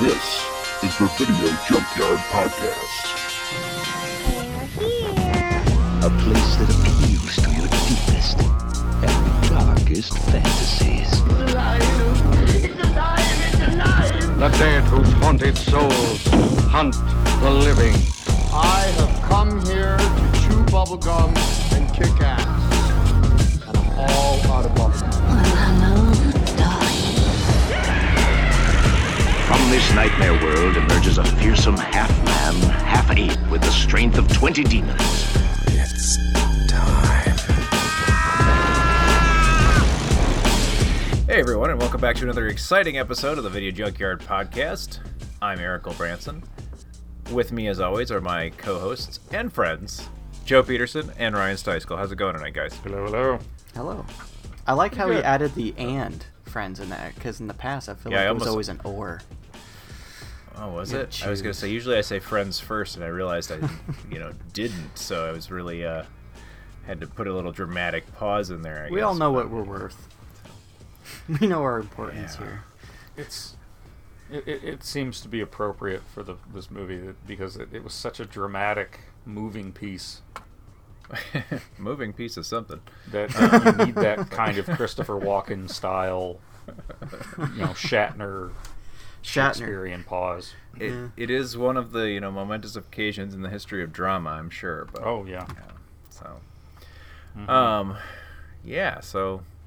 This is the Video Junkyard Podcast. We're here. A place that appeals to your deepest and darkest fantasies. It's alive! It's alive! It's alive! The dead whose haunted souls hunt the living. I have come here to chew bubblegum and kick ass. And I'm all out of bubblegum. Well, hello, darling. From this nightmare world emerges a fearsome half-man, half-ape with the strength of 20 demons. It's time. Hey, everyone, and welcome back to another exciting episode of the Video Junkyard Podcast. I'm Erik O. Branson. With me, as always, are my co-hosts and friends, Joe Peterson and Ryan Steiskel. How's it going tonight, guys? Hello, hello. Hello. I like how he added the "and" friends in there, because in the past, I feel like it was always an "or." Oh, was it? Choose. I was going to say, usually I say friends first, and I realized I didn't, so I was really, had to put a little dramatic pause in there, I guess. We all know what we're worth. We know our importance here. It seems to be appropriate for this movie because it was such a dramatic, moving piece. Moving piece of something. That you need that kind of Christopher Walken style, Shatner. Shakespearean pause. It is one of the momentous occasions in the history of drama, I'm sure. But, So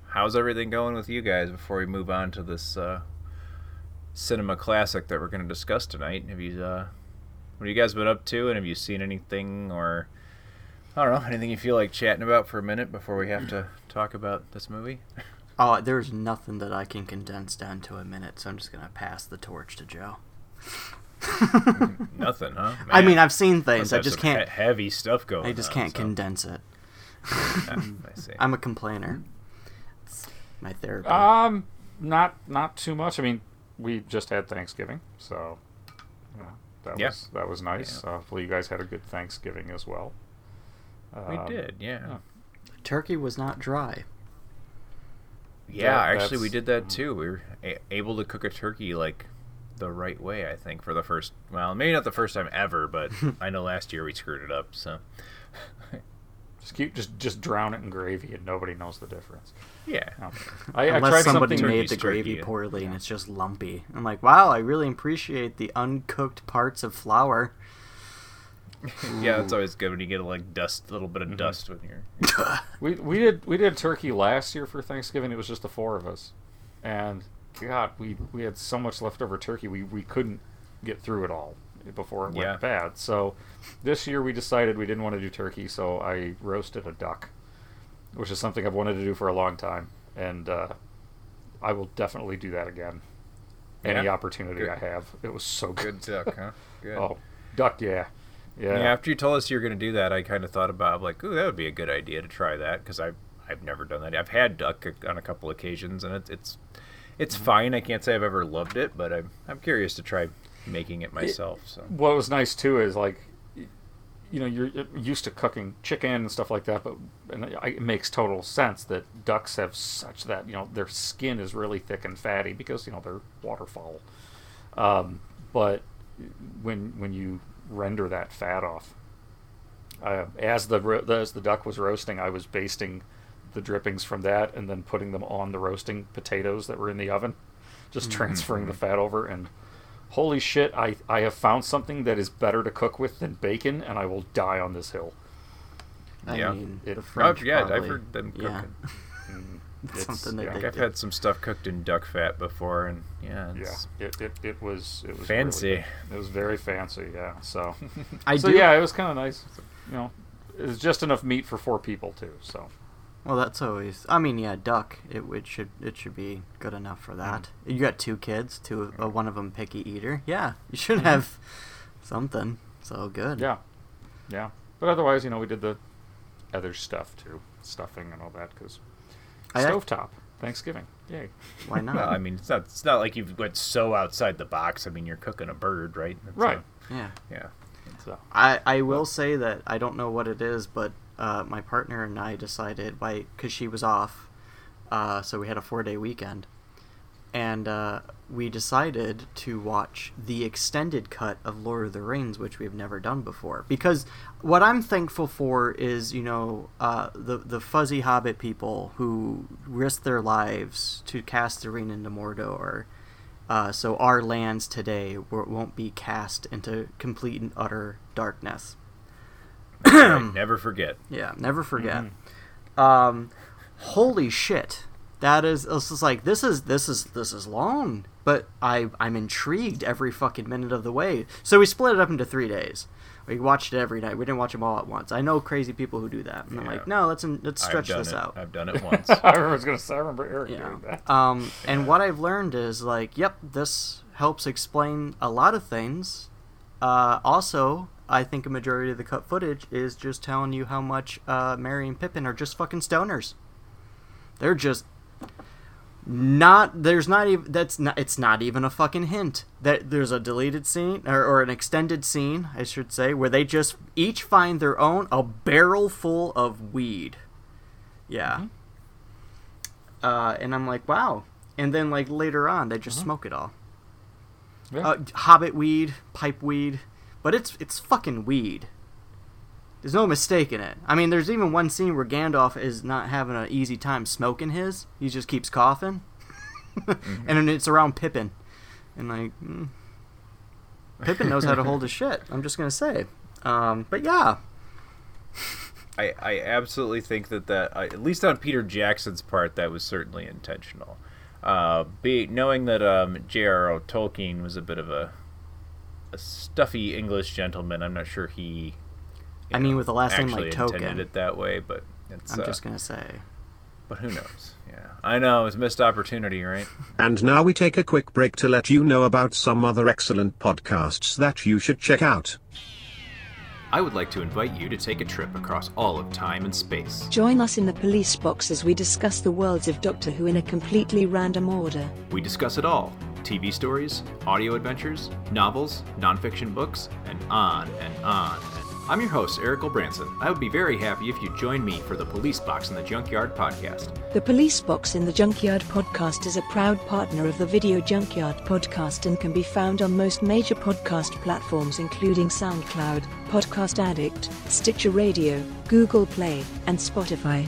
how's everything going with you guys before we move on to this? Cinema classic that we're going to discuss tonight. Have you, what have you guys been up to, and have you seen anything, or I don't know, anything you feel like chatting about for a minute before we have to talk about this movie? Oh, there's nothing that I can condense down to a minute, so I'm just going to pass the torch to Joe. Nothing, huh? Man. I mean, I've seen things. I just can't. Heavy stuff going on. I just can't condense it. I see. I'm a complainer. It's my therapy. Not too much. I mean, we just had Thanksgiving, so that was nice. Yeah. Hopefully you guys had a good Thanksgiving as well. We did, yeah. Turkey was not dry. Yeah, actually we did that too. We were able to cook a turkey like the right way, I think, for the first, well, maybe not the first time ever, but I know last year we screwed it up, so. Just drown it in gravy, and nobody knows the difference. Yeah, unless somebody made the gravy poorly and it's just lumpy. I'm like, wow, I really appreciate the uncooked parts of flour. Yeah, it's always good when you get a little bit of dust when you're. we did turkey last year for Thanksgiving. It was just the four of us, and God, we had so much leftover turkey we couldn't get through it all before it went bad. So this year we decided we didn't want to do turkey, so I roasted a duck, which is something I've wanted to do for a long time, and I will definitely do that again any opportunity I have. It was so good. Good duck, huh? Good. Oh, duck, yeah. After you told us you were going to do that, I kind of thought about, like, ooh, that would be a good idea to try that, because I've never done that. I've had duck on a couple occasions, and it's fine. I can't say I've ever loved it, but I'm curious to try making it myself. So what was nice too is, like, you're used to cooking chicken and stuff like that, but it makes total sense that ducks have such that their skin is really thick and fatty because they're waterfowl. But when you render that fat off, as the duck was roasting, I was basting the drippings from that and then putting them on the roasting potatoes that were in the oven, just transferring the fat over, and holy shit, I have found something that is better to cook with than bacon, and I will die on this hill. I've heard them cooking. It's something that I've had some stuff cooked in duck fat before, and it was fancy. Really, it was very fancy, yeah. So it was kind of nice. It was just enough meat for four people too. So. Well, that's always. I mean, yeah, duck. It should be good enough for that. You got two kids, one of them picky eater. Yeah, you should have something so good. Yeah. But otherwise, we did the other stuff too, stuffing and all that, because stovetop Thanksgiving. Yay! Why not? Well, I mean, it's not like you went so outside the box. I mean, you're cooking a bird, right? That's right. Yeah. So I will say that I don't know what it is, but. My partner and I decided, because she was off, so we had a 4-day weekend. and we decided to watch the extended cut of Lord of the Rings, which we've never done before. Because what I'm thankful for is, you know, the fuzzy hobbit people who risked their lives to cast Arryn into Mordor. So our lands today won't be cast into complete and utter darkness. Never forget. Yeah, never forget. Mm-hmm. Holy shit. That is, it's just like, this is long, but I'm intrigued every fucking minute of the way. So we split it up into 3 days. We watched it every night. We didn't watch them all at once. I know crazy people who do that. And yeah. I'm like, no, let's stretch this out. I've done it once. I remember Erik doing that. And what I've learned is like, yep, this helps explain a lot of things. Also, I think a majority of the cut footage is just telling you how much Merry and Pippin are just fucking stoners. They're just... it's not even a fucking hint that there's a deleted scene or an extended scene, I should say, where they just each find their own a barrel full of weed. Yeah. Mm-hmm. And I'm like, wow. And then like later on, they just smoke it all. Yeah. Hobbit weed, pipe weed, but it's fucking weed. There's no mistaking it. I mean, there's even one scene where Gandalf is not having an easy time smoking his. He just keeps coughing. Mm-hmm. And then it's around Pippin. And, like, Pippin knows how to hold his shit. I'm just going to say. But, yeah. I absolutely think that at least on Peter Jackson's part, that was certainly intentional. Knowing that J.R.R. Tolkien was a bit of a stuffy English gentleman, I'm not sure he... I mean, with the last name like Tolkien, intended it that way, but it's, I'm just gonna say. But who knows? Yeah, I know it's a missed opportunity, right? And now we take a quick break to let you know about some other excellent podcasts that you should check out. I would like to invite you to take a trip across all of time and space. Join us in the Police Box as we discuss the worlds of Doctor Who in a completely random order. We discuss it all. TV stories, audio adventures, novels, nonfiction books, and on and on. I'm your host, Erik O. Branson. I would be very happy if you joined me for the Police Box in the Junkyard podcast. The Police Box in the Junkyard podcast is a proud partner of the Video Junkyard podcast and can be found on most major podcast platforms including SoundCloud, Podcast Addict, Stitcher Radio, Google Play, and Spotify.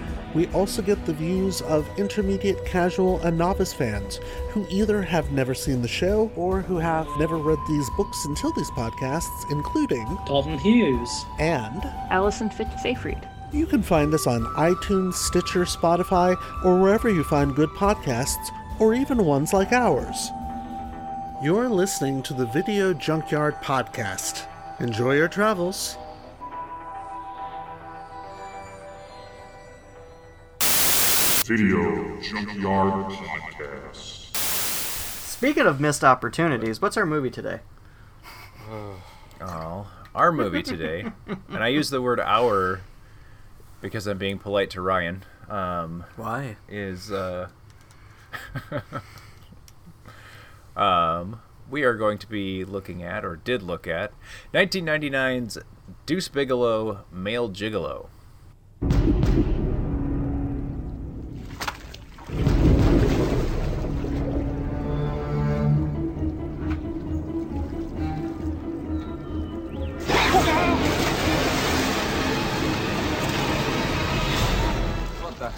We also get the views of intermediate, casual, and novice fans who either have never seen the show or who have never read these books until these podcasts, including... Dalton Hughes. And... Allison Fitz-Seyfried. You can find us on iTunes, Stitcher, Spotify, or wherever you find good podcasts, or even ones like ours. You're listening to the Video Junkyard Podcast. Enjoy your travels. Video Junkyard Podcast. Speaking of missed opportunities, what's our movie today? Our movie today, and I use the word "our" because I'm being polite to Ryan. Why? Is we are going to be looking at, or did look at, 1999's Deuce Bigelow, Male Gigolo.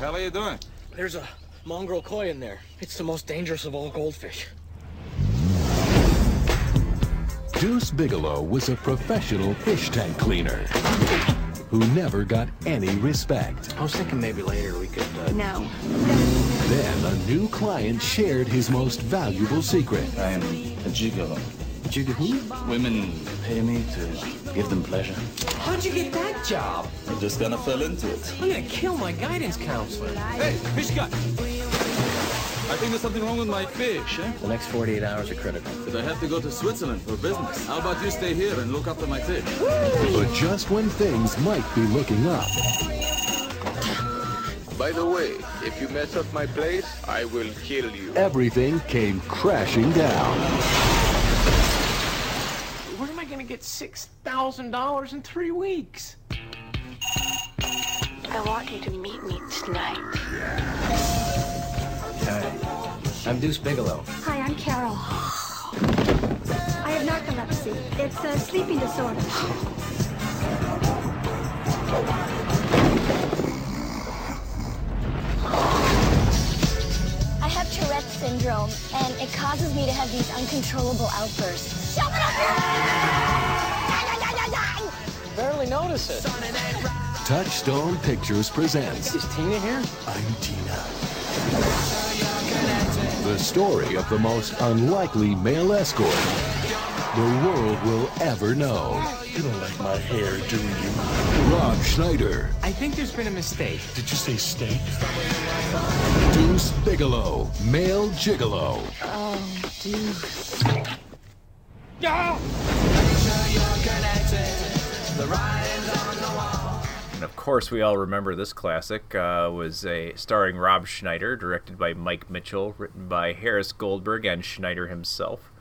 What are you doing? There's a mongrel koi in there. It's the most dangerous of all goldfish. Deuce Bigelow was a professional fish tank cleaner who never got any respect. I was thinking maybe later we could... No. Then a new client shared his most valuable secret. I am a gigolo. Gigolo? Women pay me to give them pleasure. How'd you get that job? I'm just gonna fall into it. I'm gonna kill my guidance counselor. Hey, fish gun! I think there's something wrong with my fish, eh? The next 48 hours are critical. But I have to go to Switzerland for business. How about you stay here and look after my fish? But just when things might be looking up... By the way, if you mess up my place, I will kill you. Everything came crashing down. Where am I going to get $6,000 in 3 weeks? I want you to meet me tonight. Hi, I'm Deuce Bigelow. Hi, I'm Carol. I have narcolepsy. It's a sleeping disorder. I have Tourette's syndrome, and it causes me to have these uncontrollable outbursts. Shove it up here! Barely notice it. Touchstone Pictures presents... Is Tina here? I'm Tina. The story of the most unlikely male escort the world will ever know. You don't like my hair, do you? Rob Schneider. I think there's been a mistake. Did you say steak? Deuce Bigelow, male gigolo. Oh, Deuce. The rise on the wall. And of course, we all remember this classic. Was starring Rob Schneider, directed by Mike Mitchell, written by Harris Goldberg and Schneider himself.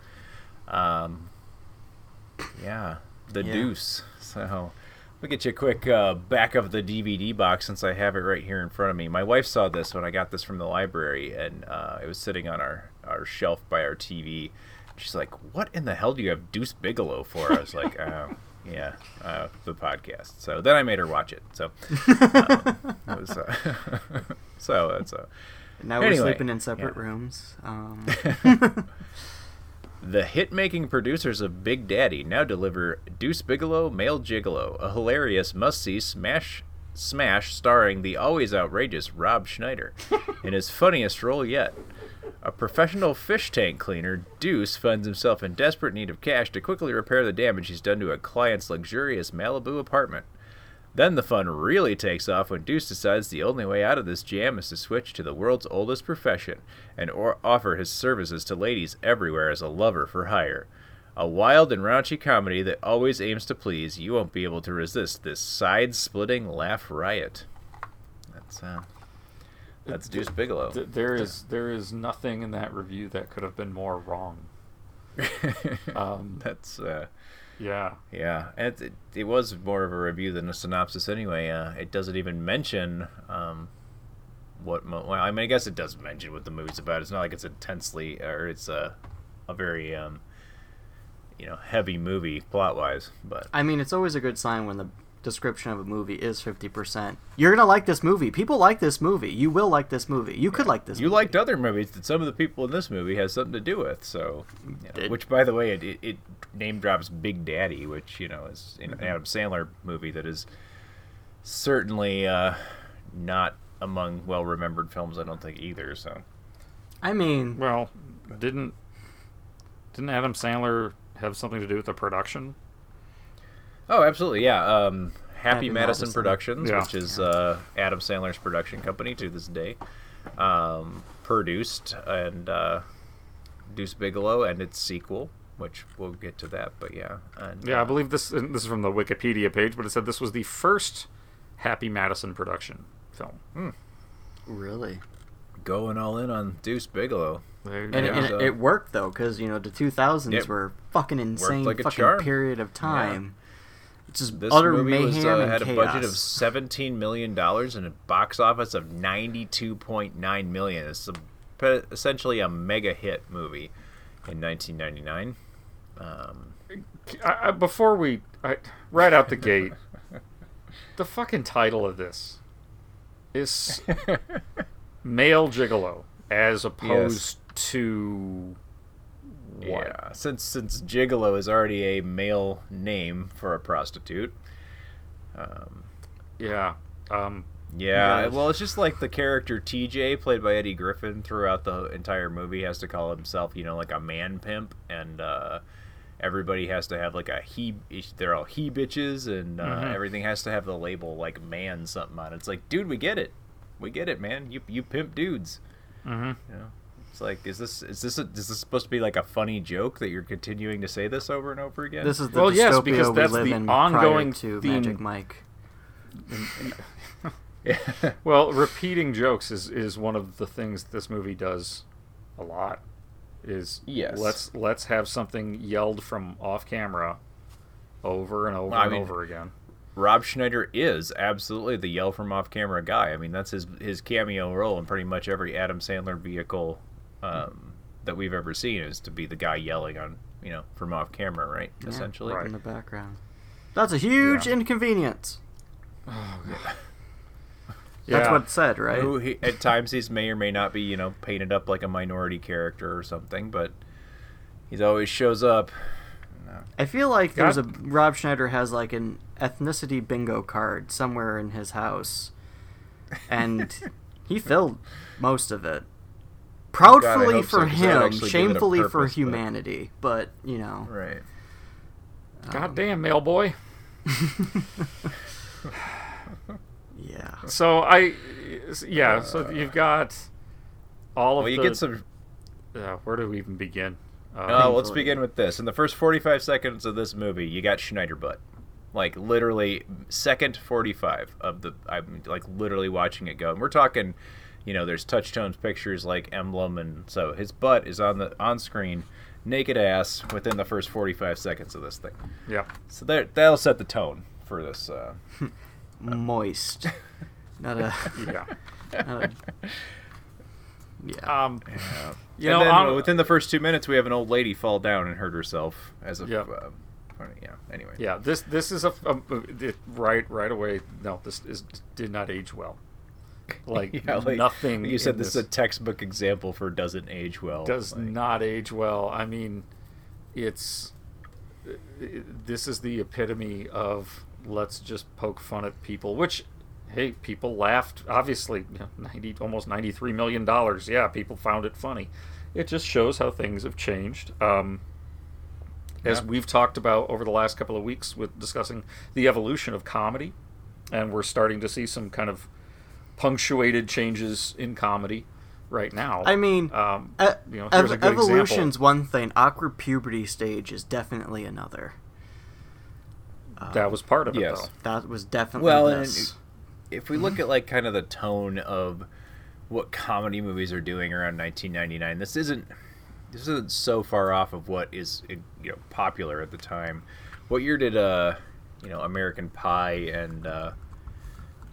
Deuce. So we'll get you a quick back of the DVD box since I have it right here in front of me. My wife saw this when I got this from the library, and it was sitting on our shelf by our TV. She's like, "What in the hell do you have Deuce Bigelow for?" I was like, the podcast. So then I made her watch it. So it was so that's now anyway, we're sleeping in separate rooms. The hit-making producers of Big Daddy now deliver Deuce Bigelow, Male Gigolo, a hilarious must-see smash starring the always outrageous Rob Schneider in his funniest role yet. A professional fish tank cleaner, Deuce finds himself in desperate need of cash to quickly repair the damage he's done to a client's luxurious Malibu apartment. Then the fun really takes off when Deuce decides the only way out of this jam is to switch to the world's oldest profession and offer his services to ladies everywhere as a lover for hire. A wild and raunchy comedy that always aims to please, you won't be able to resist this side-splitting laugh riot. That's Deuce Bigelow. There is nothing in that review that could have been more wrong. And it was more of a review than a synopsis anyway. It doesn't even mention I guess it does mention what the movie's about. It's not like it's intensely, or it's a very heavy movie plot wise. But I mean, it's always a good sign when the description of a movie is 50%. You're gonna like this movie. People like this movie. You will like this movie. You could like this movie. You liked other movies that some of the people in this movie has something to do with. So, which by the way, it name drops Big Daddy, which is an Adam Sandler movie that is certainly not among well-remembered films. I don't think either. So, I mean, well, didn't Adam Sandler have something to do with the production? Oh, absolutely, yeah. Happy Madison Productions, which is Adam Sandler's production company to this day, produced and Deuce Bigelow and its sequel, which we'll get to that. But yeah, I believe this is from the Wikipedia page, but it said this was the first Happy Madison production film. Hmm. Really? Going all in on Deuce Bigelow. It worked though, because the 2000s were fucking insane, like fucking period of time. Yeah. Just this movie had a budget of $17 million and a box office of $92.9 million. It's essentially a mega hit movie in 1999. Right out the gate, the fucking title of this is Male Gigolo as opposed to... What? Yeah, since gigolo is already a male name for a prostitute. Well, it's just like the character TJ, played by Eddie Griffin, throughout the entire movie has to call himself, like a man pimp, and everybody has to have like a he. They're all he bitches, and everything has to have the label like man something on it. It's like, dude, we get it, man. You pimp dudes. Mm-hmm. It's like, is this supposed to be like a funny joke that you're continuing to say this over and over again? This is the dystopia yes, because that's the ongoing to theme. Magic Mike. Yeah. Well, repeating jokes is one of the things this movie does a lot. Let's have something yelled from off camera over and over over again. Rob Schneider is absolutely the yell from off camera guy. I mean, that's his cameo role in pretty much every Adam Sandler vehicle that we've ever seen, is to be the guy yelling on, from off camera, right? Yeah, essentially, right in the background. That's a huge inconvenience. Oh God. Yeah. That's what it said, right? At times, he may or may not be, painted up like a minority character or something, but he always shows up. No. I feel like Rob Schneider has like an ethnicity bingo card somewhere in his house, and he filled most of it. Proudly for him, shamefully for humanity, but right. Goddamn, male boy. Yeah. So you've got all of you get some. Where do we even begin? Let's begin with this. In the first 45 seconds of this movie, you got Schneider butt. Like, literally, second 45 of the... I'm, like, literally watching it go. And we're talking, there's Touchstone Pictures, like, emblem, and so his butt is on the on-screen, naked ass, within the first 45 seconds of this thing. Yeah. So that'll set the tone for this... moist. Not a... Yeah. Not a... Yeah. And then, within the first 2 minutes, we have an old lady fall down and hurt herself as a... Yeah. Anyway. Yeah. This is right away. No, this did not age well. Like, nothing. You said this is a textbook example for doesn't age well. Does not age well. I mean, this is the epitome of let's just poke fun at people, which, hey, people laughed. Obviously, almost $93 million. Yeah, people found it funny. It just shows how things have changed. As we've talked about over the last couple of weeks with discussing the evolution of comedy, and we're starting to see some kind of punctuated changes in comedy right now. I mean, here's a good evolution's example. One thing. Awkward puberty stage is definitely another. That was part of it, though. That was definitely this. And if we look at, like, kind of the tone of what comedy movies are doing around 1999, this isn't so far off of what is popular at the time. What year did American Pie and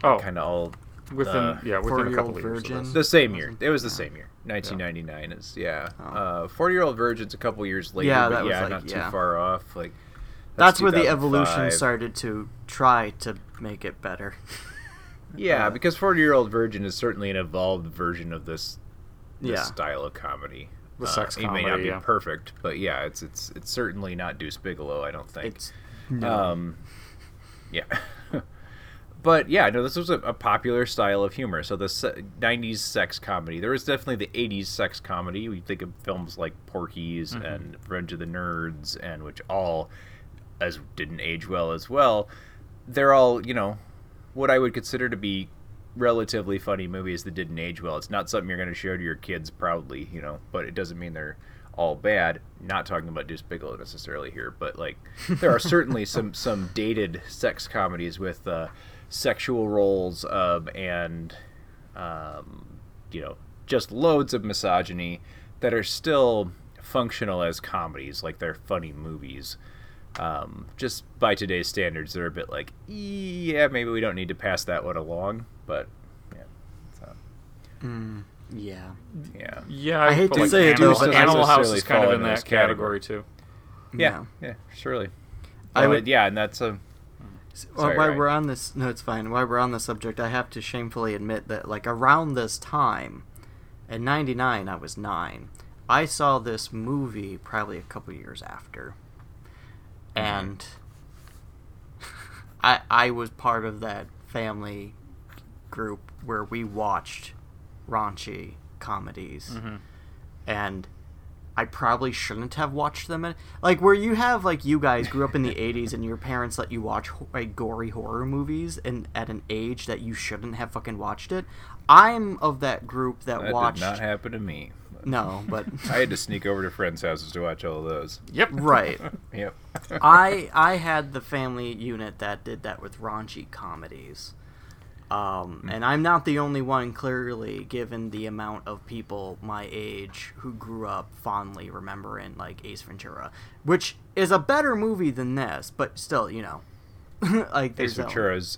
kind of all within a couple of years of the same year. It was the same year. 1999 is 40-Year-Old Virgin's a couple years later, but not too far off. Like that's where the evolution started to try to make it better. Because 40-Year-Old Virgin is certainly an evolved version of this style of comedy. The sex comedy, it may not be perfect, but it's certainly not Deuce Bigelow, I don't think. But this was a popular style of humor. So the 90s sex comedy. There was definitely the 80s sex comedy. We think of films like Porky's and Revenge of the Nerds, and which all didn't age well as well. They're all what I would consider to be relatively funny movies that didn't age well. It's not something you're going to show to your kids, probably, but it doesn't mean they're all bad. Not talking about Deuce Bigelow necessarily here, but like there are certainly some dated sex comedies with sexual roles and just loads of misogyny that are still functional as comedies, like they're funny movies. Just by today's standards, they're a bit like, maybe we don't need to pass that one along, but I hate to say it, but Animal House is kind of in that category too. Yeah, surely. And that's a. While we're on the subject, I have to shamefully admit that, like, around this time, in '99, I was 9. I saw this movie probably a couple years after. And I was part of that family group where we watched raunchy comedies. Mm-hmm. And I probably shouldn't have watched them. Like, where you have, like, you guys grew up in the 80s and your parents let you watch, like, gory horror movies and at an age that you shouldn't have fucking watched it. I'm of that group that watched... That did not happen to me. No, but I had to sneak over to friends' houses to watch all of those. Yep. Right. Yep. I had the family unit that did that with raunchy comedies. And I'm not the only one, clearly, given the amount of people my age who grew up fondly remembering, like, Ace Ventura, which is a better movie than this, but still, you know. Like, Ace Ventura's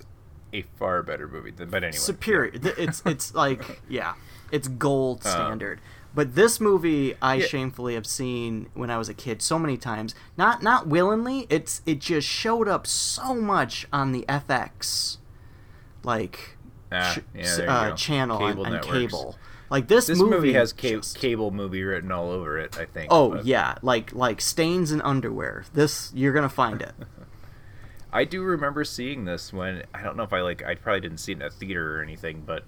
a far better movie, but anyway. Superior. Yeah. It's like, yeah, it's gold standard. But this movie, I shamefully have seen when I was a kid so many times. Not willingly, it just showed up so much on the FX channel on cable. Like this movie has cable movie written all over it, I think. Oh, but yeah, like stains and underwear. This, you're gonna find it. I do remember seeing this when I don't know if I probably didn't see it in a theater or anything, but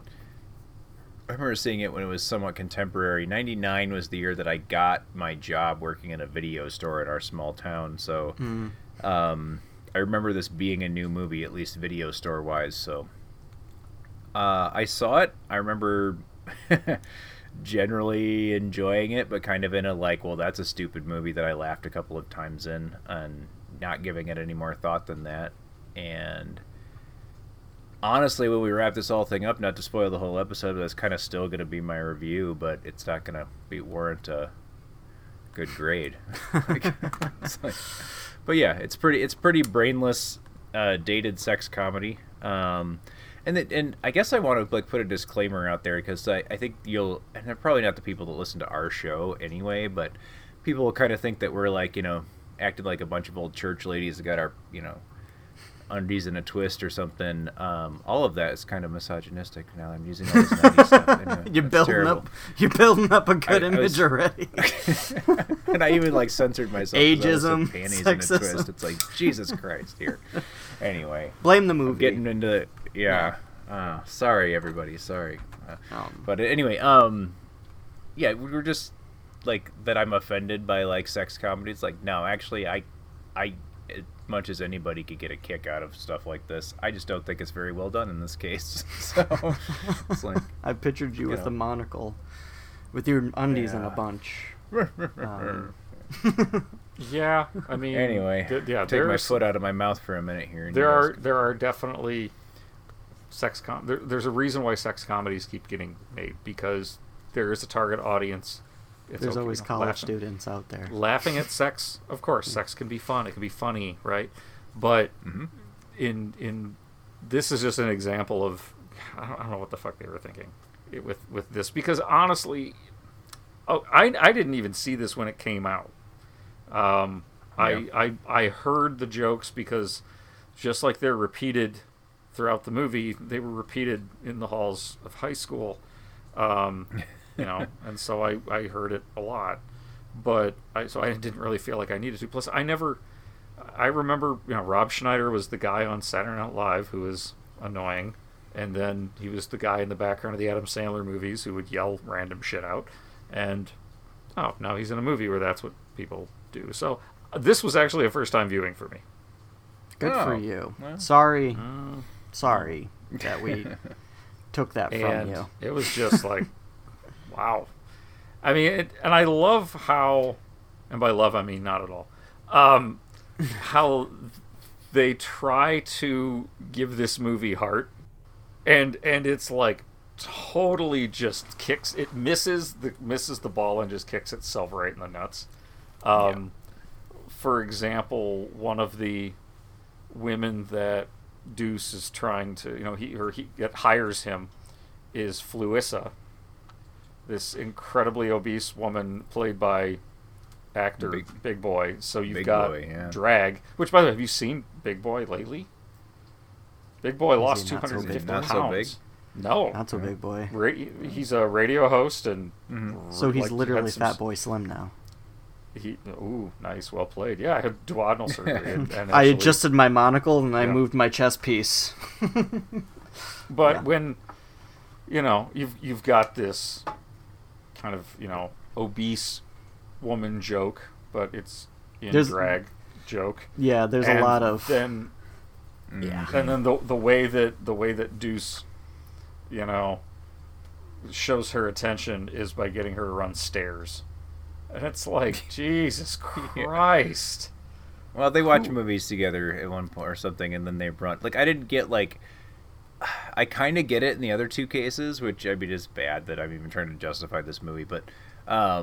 I remember seeing it when it was somewhat contemporary. 99 was the year that I got my job working in a video store in our small town, so I remember this being a new movie, at least video store wise. So I saw it. I remember generally enjoying it, but kind of in a that's a stupid movie that I laughed a couple of times in, and not giving it any more thought than that. And honestly, when we wrap this all thing up, not to spoil the whole episode, but that's kind of still going to be my review, but it's not going to warrant a good grade. But yeah, it's pretty brainless, dated sex comedy. And I guess I want to put a disclaimer out there, because I think and they're probably not the people that listen to our show anyway, but people will kind of think that we're acting like a bunch of old church ladies that got our undies in a twist or something. All of that is kind of misogynistic. Now I'm using all this 90s stuff. Anyway, you're building up a good image already. And I even censored myself. Ageism, sexism. In a twist. It's like, Jesus Christ here. Anyway, blame the movie. I'm getting into. Yeah. Sorry, everybody. Sorry. But anyway, we were just that I'm offended by sex comedies. No, actually, I as much as anybody could get a kick out of stuff like this. I just don't think it's very well done in this case. So it's I pictured you with the monocle, with your undies in a bunch. Yeah. I mean. Anyway. Take my foot out of my mouth for a minute here. There are definitely. There's a reason why sex comedies keep getting made, because there is a target audience. There's always college students out there laughing at sex. Of course, sex can be fun. It can be funny, right? But in this is just an example of I don't know what the fuck they were thinking with this, because honestly, I didn't even see this when it came out. I heard the jokes, because just like they're repeated throughout the movie, they were repeated in the halls of high school, and so I heard it a lot, but I didn't really feel like I needed to. Plus, I remember, Rob Schneider was the guy on Saturday Night Live who was annoying, and then he was the guy in the background of the Adam Sandler movies who would yell random shit out, and now he's in a movie where that's what people do. So this was actually a first time viewing for me. Good for you. Well, sorry that we took that from you. It was just wow. I mean, and I love how, and by love I mean not at all, how they try to give this movie heart, and it's totally just kicks it, misses the ball and just kicks itself right in the nuts. For example, one of the women that Deuce is trying to, he that hires him is Fluissa, this incredibly obese woman played by actor Big Boy. So you've got drag, which, by the way, have you seen Big Boy lately? Big Boy lost 250 pounds. Not so big. No, not so big boy. He's a radio host, and so he's literally Fat Boy Slim now. Nice, well played. Yeah, I had duodenal surgery. And I adjusted my monocle and I moved my chest piece. But when you've got this kind of obese woman joke, but it's drag joke. Yeah, there's a lot of then. Yeah, and then the way that Deuce shows her attention is by getting her to run stairs. And it's like, Jesus Christ. Yeah. Well, they watch movies together at one point or something, and then they run. Like, I didn't get, like... I kind of get it in the other two cases, which, I mean, is bad that I'm even trying to justify this movie, but yeah,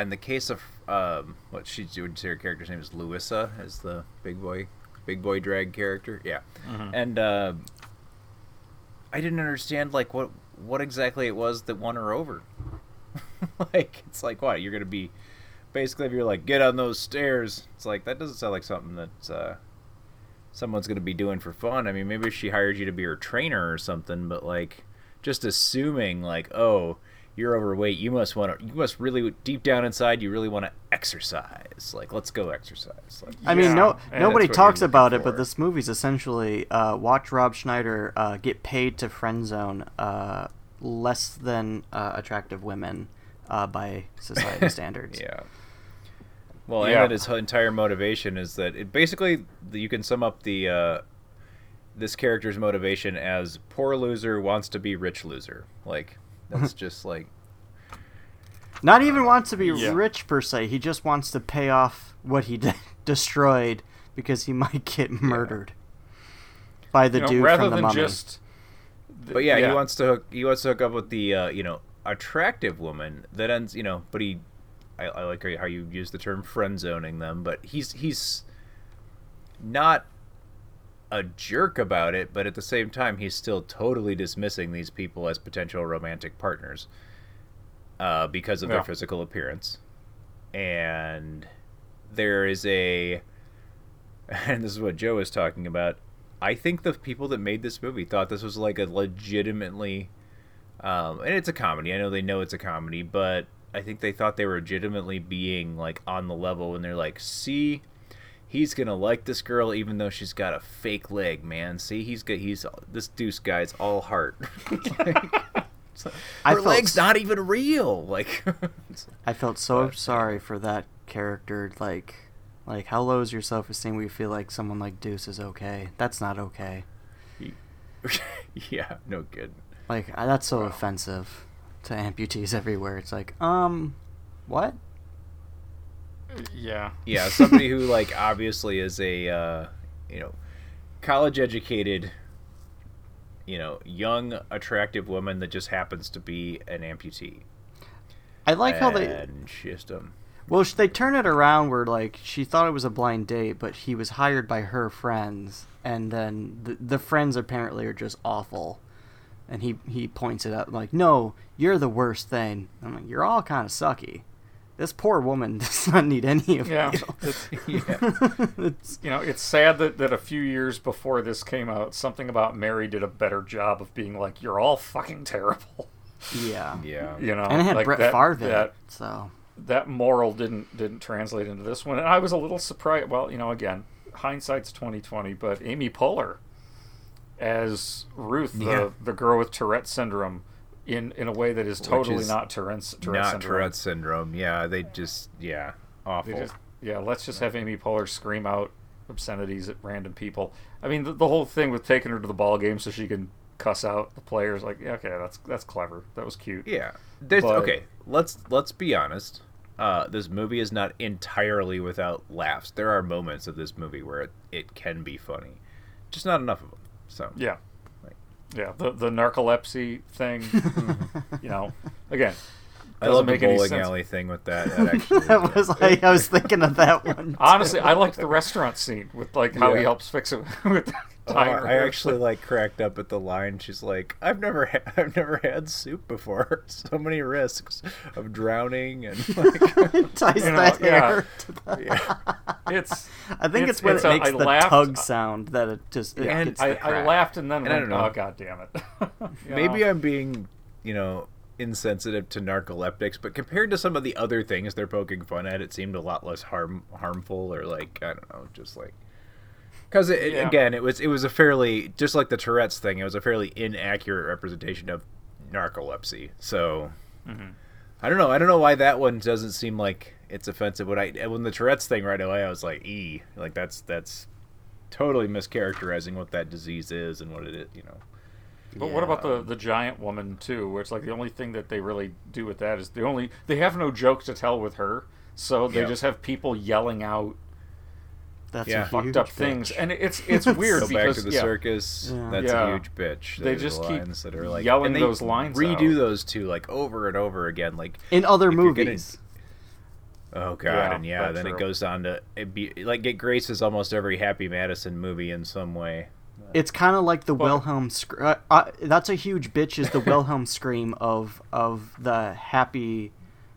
in the case of, what she would say her character's name is Louisa, is the big boy drag character, yeah. Mm-hmm. And, I didn't understand, like, what exactly it was that won her over. Like, it's like, what, you're gonna be, basically, if you're like, get on those stairs, it's like, that doesn't sound like something that's, someone's going to be doing for fun. I mean, maybe she hired you to be her trainer or something, but like just assuming like, oh, you're overweight, you must really deep down inside you really want to exercise. Like, let's go exercise. Like, I mean, nobody talks about it, but this movie's essentially watch Rob Schneider get paid to friend zone less than attractive women by society standards. Yeah. Well, yeah. And his entire motivation is that it basically you can sum up the this character's motivation as poor loser wants to be rich loser. Like that's just like not even wants to be rich per se. He just wants to pay off what he destroyed because he might get murdered by the dude from the Mummy. But he wants to hook up with the attractive woman that ends but he. I like how you use the term friend zoning them, but he's not a jerk about it, but at the same time he's still totally dismissing these people as potential romantic partners because of their physical appearance. And there is and this is what Joe is talking about. I think the people that made this movie thought this was like a legitimately and it's a comedy. I know they know it's a comedy, but I think they thought they were legitimately being like on the level and they're like, see, he's going to like this girl, even though she's got a fake leg, man. See, this Deuce guy's all heart. Her leg's not even real. Like, I felt so sorry for that character. Like how low is your self-esteem where you feel like someone like Deuce is okay? That's not okay. Yeah, no good. Like that's so offensive. To amputees everywhere. It's like, what? Yeah. Yeah, somebody who, like, obviously is a, college-educated, young, attractive woman that just happens to be an amputee. I like how they... And she just, well, they turn it around where, like, she thought it was a blind date, but he was hired by her friends, and then the friends apparently are just awful. And he points it out like, no, you're the worst thing. I'm like, you're all kind of sucky. This poor woman does not need any of you. It's sad that a few years before this came out, something about Merry did a better job of being like, you're all fucking terrible. Yeah. Yeah. And it had like Brett Favre in it, so that moral didn't translate into this one. And I was a little surprised. Well, again, hindsight's 20/20, but Amy Poehler as Ruth, the girl with Tourette syndrome, in a way that is totally not Tourette syndrome. Not Tourette syndrome. Yeah, they just awful. They just, let's just have Amy Poehler scream out obscenities at random people. I mean, the whole thing with taking her to the ball game so she can cuss out the players. Like, okay, that's clever. That was cute. Yeah. Okay, let's be honest. This movie is not entirely without laughs. There are moments of this movie where it can be funny, just not enough of them. So the narcolepsy thing, again, I love the bowling alley thing with that. That was like I was thinking of that one. Too. Honestly, I liked the restaurant scene with like how he helps fix it with tying her hair. I actually like cracked up at the line. She's like, "I've never had soup before. So many risks of drowning and like ties that hair." I think it's when it makes the tug sound that it just. Yeah. And I laughed and then went, "Oh god damn it!" Maybe I'm being, insensitive to narcoleptics, but compared to some of the other things they're poking fun at, it seemed a lot less harmful or like I don't know, just like because again it was a fairly just like the Tourette's thing, it was a fairly inaccurate representation of narcolepsy. So I don't know why that one doesn't seem like it's offensive. When the Tourette's thing right away, I was like, that's totally mischaracterizing what that disease is and what it is. But what about the giant woman too, where it's like the only thing that they really do with that is they have no joke to tell with her, so they just have people yelling out That's fucked up things. And it's weird. Go back to the circus. Yeah. That's a huge bitch. They just lines keep that are like, yelling and those lines. Redo out. Those two like over and over again, like in other movies. Oh god, then it goes on to it graces almost every Happy Madison movie in some way. It's kind of like the Wilhelm scream. That's a huge bitch. Is the Wilhelm scream of the Happy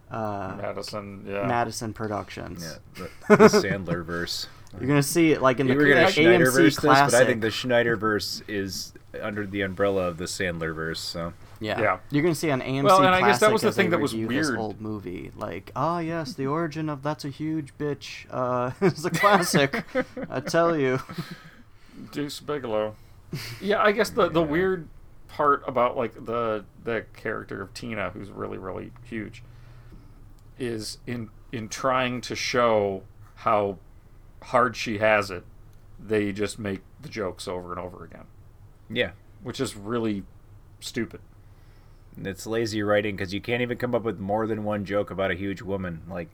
Madison Madison Productions? Yeah, the Sandler verse. You're gonna see it like in the AMC classic. But I think the Schneider verse is under the umbrella of the Sandler verse. So yeah, you're gonna see on AMC. Well, and I guess that was the thing that was weird. This old movie, like, oh yes, the origin of That's a Huge Bitch. It's a classic. I tell you. Deuce Bigelow. Yeah, I guess the weird part about like the character of Tina, who's really, really huge, is in trying to show how hard she has it, they just make the jokes over and over again. Yeah. Which is really stupid. And it's lazy writing because you can't even come up with more than one joke about a huge woman. Like,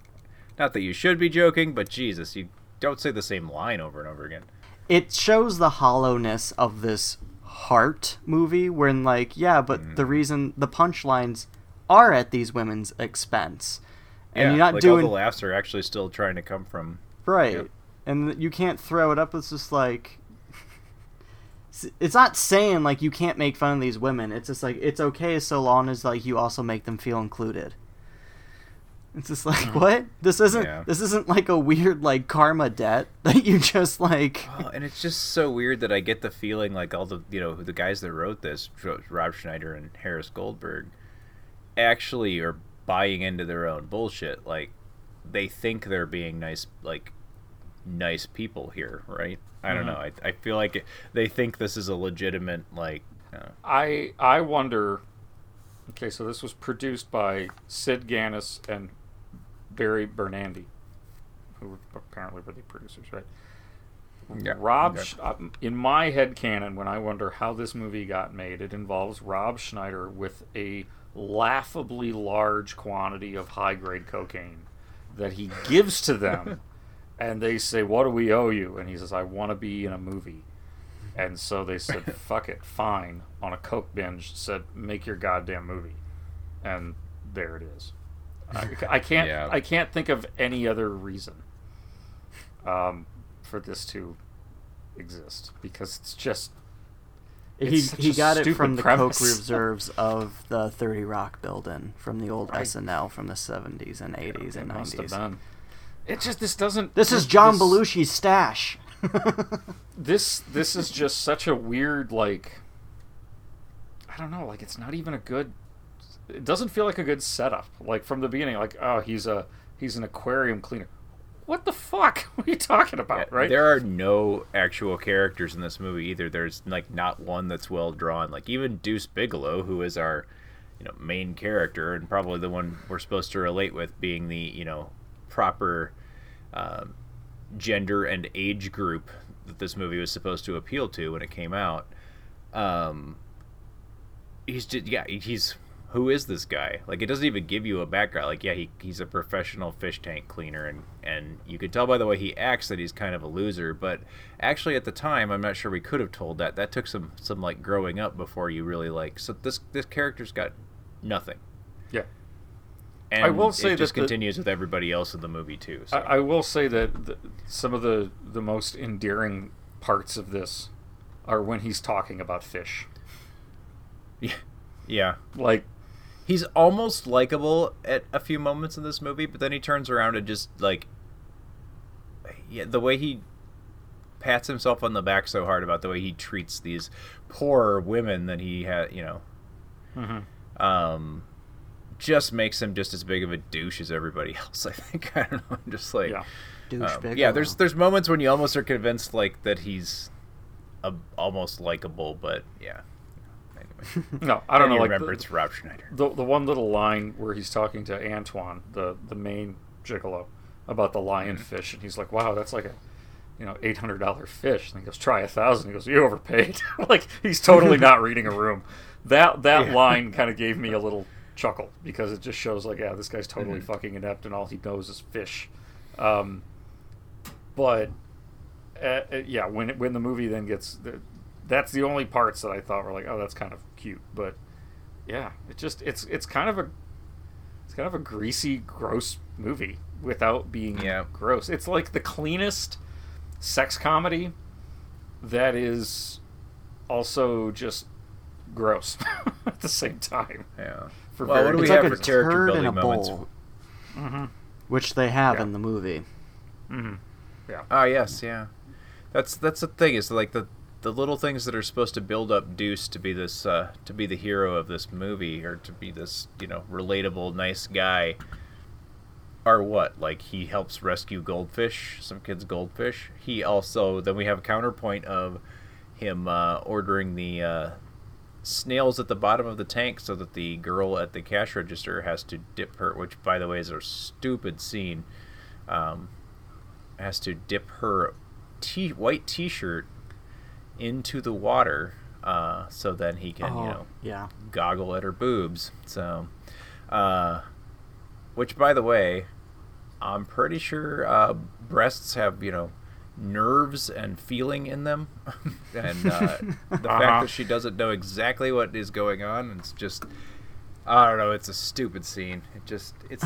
not that you should be joking, but Jesus, you don't say the same line over and over again. It shows the hollowness of this heart movie when, like, the reason the punchlines are at these women's expense. And you're not like doing... all the laughs are actually still trying to come from... Right. Yep. And you can't throw it up. It's just like... It's not saying, like, you can't make fun of these women. It's just like, it's okay so long as, like, you also make them feel included. It's just like, what? This isn't like a weird, like, karma debt that you just, like... Oh, and it's just so weird that I get the feeling, like, all the, you know, the guys that wrote this, Rob Schneider and Harris Goldberg, actually are buying into their own bullshit. Like, they think they're being nice, like, nice people here, right? I don't know. I feel like they think this is a legitimate, like... I wonder... Okay, so this was produced by Sid Gannis and Barry Bernandy, who apparently were the producers, right? Yeah. Rob, in my head canon, when I wonder how this movie got made, it involves Rob Schneider with a laughably large quantity of high-grade cocaine that he gives to them, and they say, "What do we owe you?" And he says, "I want to be in a movie." And so they said, fuck it, fine, on a coke binge, said, make your goddamn movie. And there it is. I can't think of any other reason for this to exist, because it's just... He got it from the coke reserves of the 30 Rock building, from the old SNL from the 70s and 80s and 90s. Must have been. It's just, this doesn't... This is John Belushi's stash. This is just such a weird, like, I don't know, like, it's not even a good, it doesn't feel like a good setup, like, from the beginning, like, oh, he's an aquarium cleaner. What the fuck? What are you talking about? Right, there are no actual characters in this movie either. There's, like, not one that's well drawn. Like, even Deuce Bigelow, who is our, you know, main character and probably the one we're supposed to relate with, being the, you know, proper gender and age group that this movie was supposed to appeal to when it came out. He's just, who is this guy? Like, it doesn't even give you a background. Like, he's a professional fish tank cleaner, and you could tell by the way he acts that he's kind of a loser, but actually at the time, I'm not sure we could have told that. That took some like growing up before you really, like, so this character's got nothing. Yeah. And I will say it just continues with everybody else in the movie, too. So. I will say that some of the most endearing parts of this are when he's talking about fish. Yeah. Like, he's almost likable at a few moments in this movie, but then he turns around and just, like... Yeah, the way he pats himself on the back so hard about the way he treats these poor women that he had, you know... Mm-hmm. Just makes him just as big of a douche as everybody else, I think. I don't know. I'm just like... Yeah, there's moments when you almost are convinced, like, that he's almost likable, but, yeah. Anyway. No, I don't know. Like, remember, it's Rob Schneider. The one little line where he's talking to Antoine, the main gigolo, about the lionfish, and he's like, wow, that's like a... $800 fish. And he goes, try 1,000. He goes, you overpaid. Like, he's totally not reading a room. That line kind of gave me a little chuckle, because it just shows, like, yeah, this guy's totally fucking inept, and all he knows is fish. When the movie then gets, that's the only parts that I thought were like, oh, that's kind of cute. But yeah, it just it's kind of a greasy, gross movie without being gross. It's like the cleanest sex comedy that is also just gross at the same time. Yeah. What do we have for character building moments? Mm-hmm. Which they have in the movie. Mm-hmm. Yeah. Oh, yes, yeah. That's the thing, is like the little things that are supposed to build up Deuce to be this to be the hero of this movie, or to be this, relatable, nice guy, are what? Like, he helps rescue goldfish, some kids' goldfish. He also, then we have a counterpoint of him ordering the snails at the bottom of the tank so that the girl at the cash register has to dip her, which, by the way, is a stupid scene, has to dip her white t-shirt into the water so then he can, goggle at her boobs. So, which, by the way, I'm pretty sure breasts have, nerves and feeling in them. And the fact that she doesn't know exactly what is going on, it's just... I don't know. It's a stupid scene. It's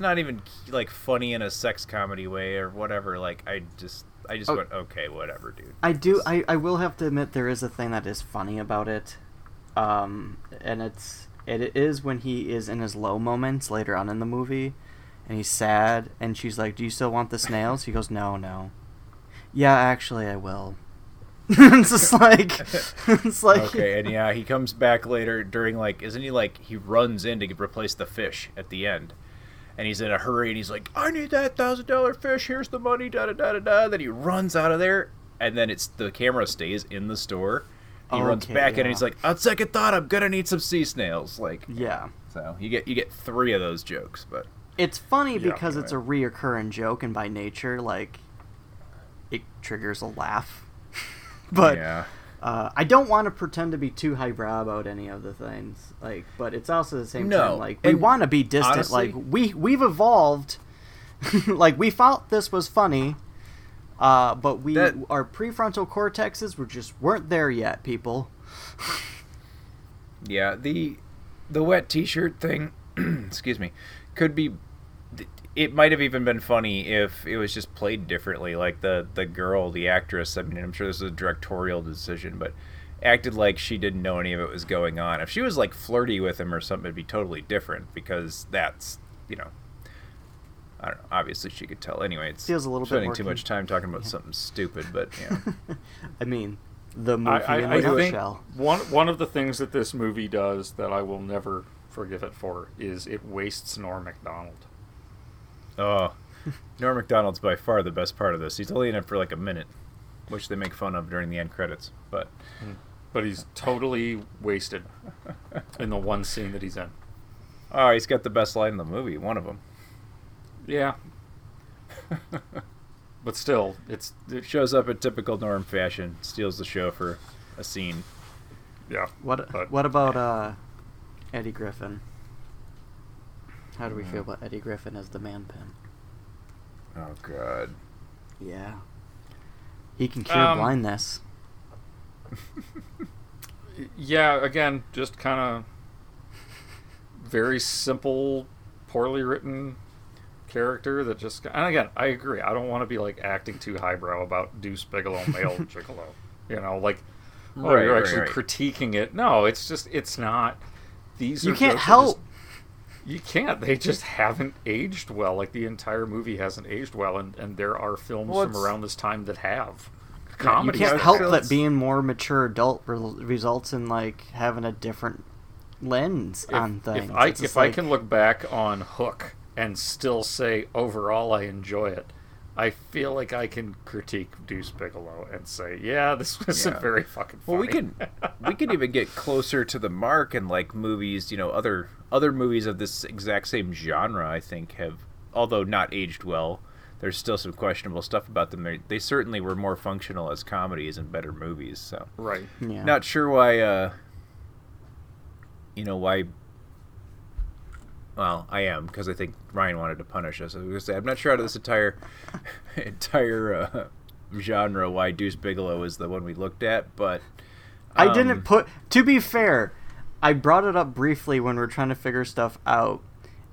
not even like funny in a sex comedy way or whatever. Like, I just went, okay, whatever, dude. I will have to admit there is a thing that is funny about it, and it is when he is in his low moments later on in the movie, and he's sad, and she's like, "Do you still want the snails?" He goes, "No." Yeah, actually, I will. It's like okay, and yeah, he comes back later during, like, isn't he, like, he runs in to replace the fish at the end, and he's in a hurry, and he's like, I need that $1,000 fish, here's the money, da da da da da. Then he runs out of there, and then it's the camera stays in the store. He runs back in, and he's like, on second thought, I'm gonna need some sea snails. Like, yeah. So you get three of those jokes, but it's funny because it's a reoccurring joke, and by nature, like, it triggers a laugh. But I don't want to pretend to be too highbrow about any of the things. Like, but it's also the same time, like, we want to be distant. Honestly, like, we've evolved. Like, we thought this was funny, but our prefrontal cortexes weren't there yet, people. Yeah, the wet t-shirt thing, excuse me, could be. It might have even been funny if it was just played differently. Like, the girl, the actress, I mean, I'm sure this is a directorial decision, but acted like she didn't know any of it was going on. If she was, like, flirty with him or something, it'd be totally different, because that's, I don't know. Obviously, she could tell. Anyway, it's feels a little spending bit too much time talking about something stupid, but, I mean, the movie in a nutshell. One of the things that this movie does that I will never forgive it for is it wastes Norm Macdonald. Oh, Norm Macdonald's by far the best part of this. He's only in it for like a minute, which they make fun of during the end credits. But he's totally wasted in the one scene that he's in. Oh, he's got the best line in the movie, one of them. Yeah. But still, it shows up in typical Norm fashion, steals the show for a scene. Yeah. What about Eddie Griffin? How do we feel about Eddie Griffin as the man pin? Oh, God. Yeah. He can cure blindness. Yeah, again, just kind of very simple, poorly written character that just... And again, I agree. I don't want to be, like, acting too highbrow about Deuce Bigelow, male gigolo. Like, you're actually critiquing it. No, it's just, it's not... These you are can't help... You can't. They just haven't aged well. Like, the entire movie hasn't aged well, and there are films from around this time that have. Comedy. You can't help that being more mature adult results in, like, having a different lens on things. If I can look back on Hook and still say, overall, I enjoy it, I feel like I can critique Deuce Bigelow and say, yeah, this wasn't very fucking funny. Well, we could even get closer to the mark, and, like, movies, other movies of this exact same genre, I think, have, although not aged well, there's still some questionable stuff about them. They certainly were more functional as comedies and better movies. So right, yeah. Not sure why. Why? Well, I am, because I think Ryan wanted to punish us. I was gonna say, I'm not sure out of this entire genre why Deuce Bigelow is the one we looked at, but I didn't put. To be fair, I brought it up briefly when we were trying to figure stuff out,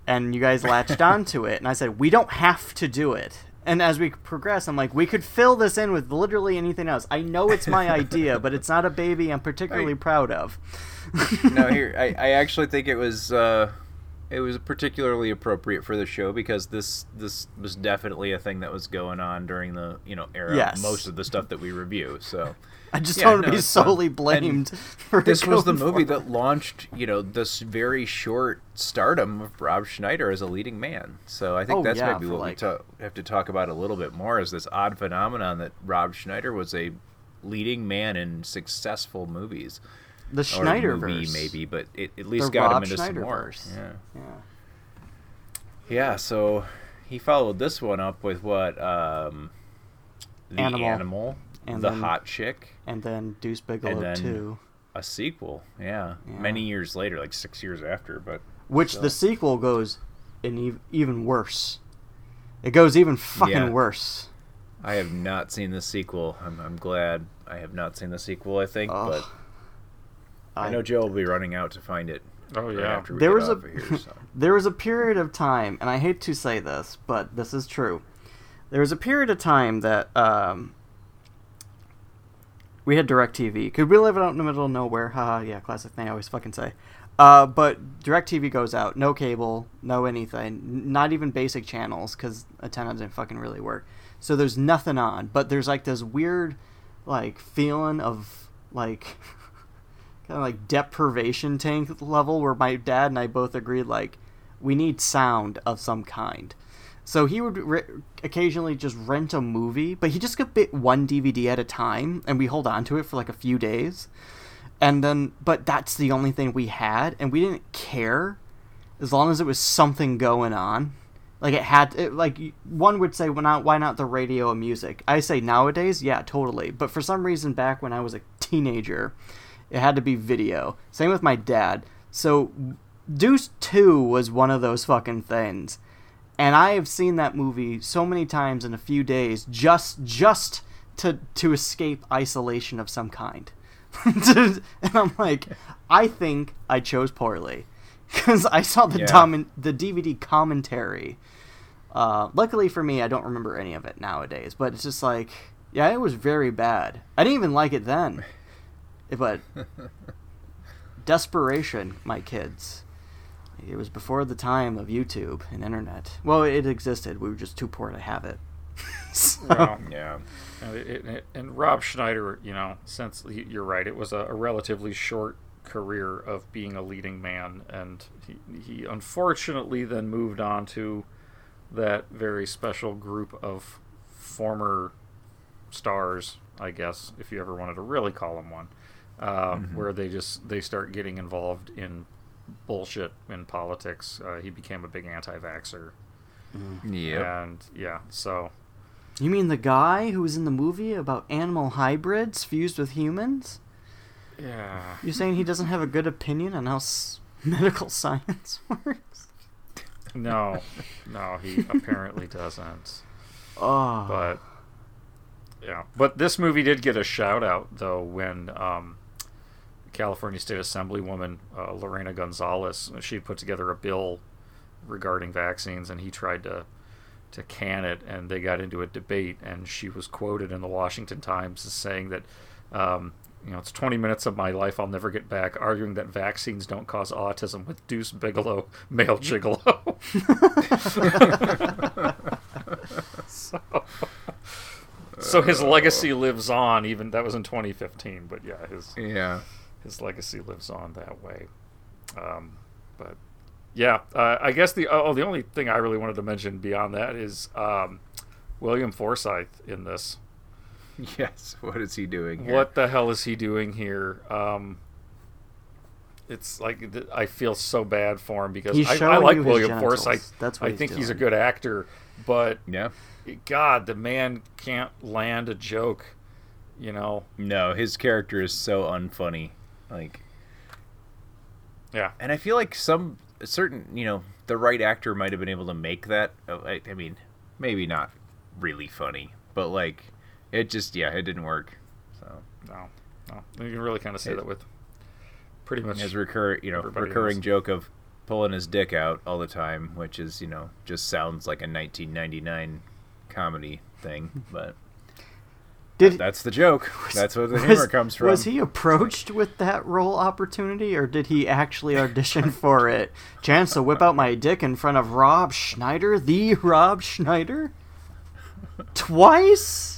and you guys latched onto it, and I said, we don't have to do it. And as we progress, I'm like, we could fill this in with literally anything else. I know it's my idea, but it's not a baby I'm particularly proud of. No, here, I actually think it was particularly appropriate for the show, because this was definitely a thing that was going on during the era. Yes. Of most of the stuff that we review. So I just don't want to be solely blamed for this. This was the movie that launched, this very short stardom of Rob Schneider as a leading man. So I think that's maybe what we have to talk about a little bit more, is this odd phenomenon that Rob Schneider was a leading man in successful movies. The Schneiderverse. Or movie, maybe, but it at least got him into some more. Yeah, so he followed this one up with what? The Animal. And the Hot Chick. And then Deuce Bigelow 2. A sequel, yeah. Many years later, like 6 years after. The sequel goes even worse. It goes even fucking worse. I have not seen the sequel. I'm glad I have not seen the sequel, I think. But I know Joe will be running out to find it. Oh, yeah. After we get off of here, so. There was a period of time, and I hate to say this, but this is true. There was a period of time that... we had DirecTV. Could we live out in the middle of nowhere? Haha, yeah, classic thing I always fucking say. But DirecTV goes out. No cable, no anything. Not even basic channels, because antennas didn't fucking really work. So there's nothing on. But there's like this weird feeling of kind of deprivation tank level, where my dad and I both agreed we need sound of some kind. So he would occasionally just rent a movie, but he just could fit one DVD at a time, and we hold on to it for a few days. And then, but that's the only thing we had, and we didn't care as long as it was something going on. One would say, why not the radio and music? I say nowadays, yeah, totally. But for some reason, back when I was a teenager, it had to be video. Same with my dad. So Deuce 2 was one of those fucking things. And I have seen that movie so many times in a few days, just to escape isolation of some kind. And I'm like, I think I chose poorly, because I saw the DVD commentary. Luckily for me, I don't remember any of it nowadays. But it's just it was very bad. I didn't even like it then. But desperation, my kids. It was before the time of YouTube and internet. Well, it existed. We were just too poor to have it. Well, yeah. And Rob Schneider, since you're right, it was a relatively short career of being a leading man, and he unfortunately then moved on to that very special group of former stars, I guess, if you ever wanted to really call him one, where they start getting involved in bullshit in politics. He became a big anti-vaxxer. Yeah. And so you mean the guy who was in the movie about animal hybrids fused with humans? Yeah. You're saying he doesn't have a good opinion on how medical science works? No, he apparently doesn't. Oh. But this movie did get a shout out though when California State Assemblywoman Lorena Gonzalez, she put together a bill regarding vaccines, and he tried to can it, and they got into a debate, and she was quoted in the Washington Times as saying that it's 20 minutes of my life I'll never get back, arguing that vaccines don't cause autism with Deuce Bigelow, male gigolo. So his legacy lives on. Even that was in 2015, but his legacy lives on that way. I guess the only thing I really wanted to mention beyond that is William Forsythe in this. Yes, what is he doing here? What the hell is he doing here? It's I feel so bad for him because I like William Forsythe. That's what I think he's a good actor. But yeah, God, the man can't land a joke, you know. No, his character is so unfunny. Like, yeah, and I feel like you know, the right actor might have been able to make that. I mean, maybe not really funny, but like, it just, yeah, it didn't work. So no, you can really kind of say that with pretty much his recurring joke of pulling his dick out all the time, which is, you know, just sounds like a 1999 comedy thing, but that's the joke. That's where the humor comes from. Was he approached with that role opportunity, or did he actually audition for it? Chance to whip out my dick in front of Rob Schneider, the Rob Schneider? Twice?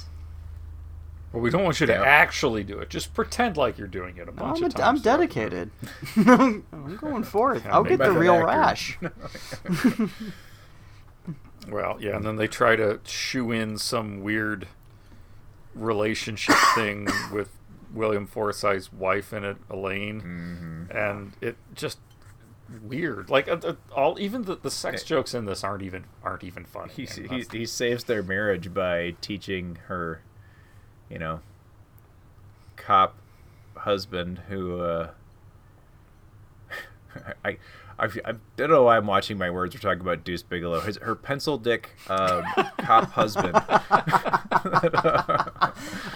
Well, we don't want you to actually do it. Just pretend like you're doing it a bunch of times. I'm dedicated. I'm going for it. I'll get the real rash. Well, yeah, and then they try to shoe in some weird relationship thing with William Forsythe's wife in it, Elaine, and it just weird. Like even the sex jokes in this aren't even funny. He saves their marriage by teaching her, you know, cop husband who I don't know why I'm watching my words. We're talking about Deuce Bigelow. Her pencil dick cop husband.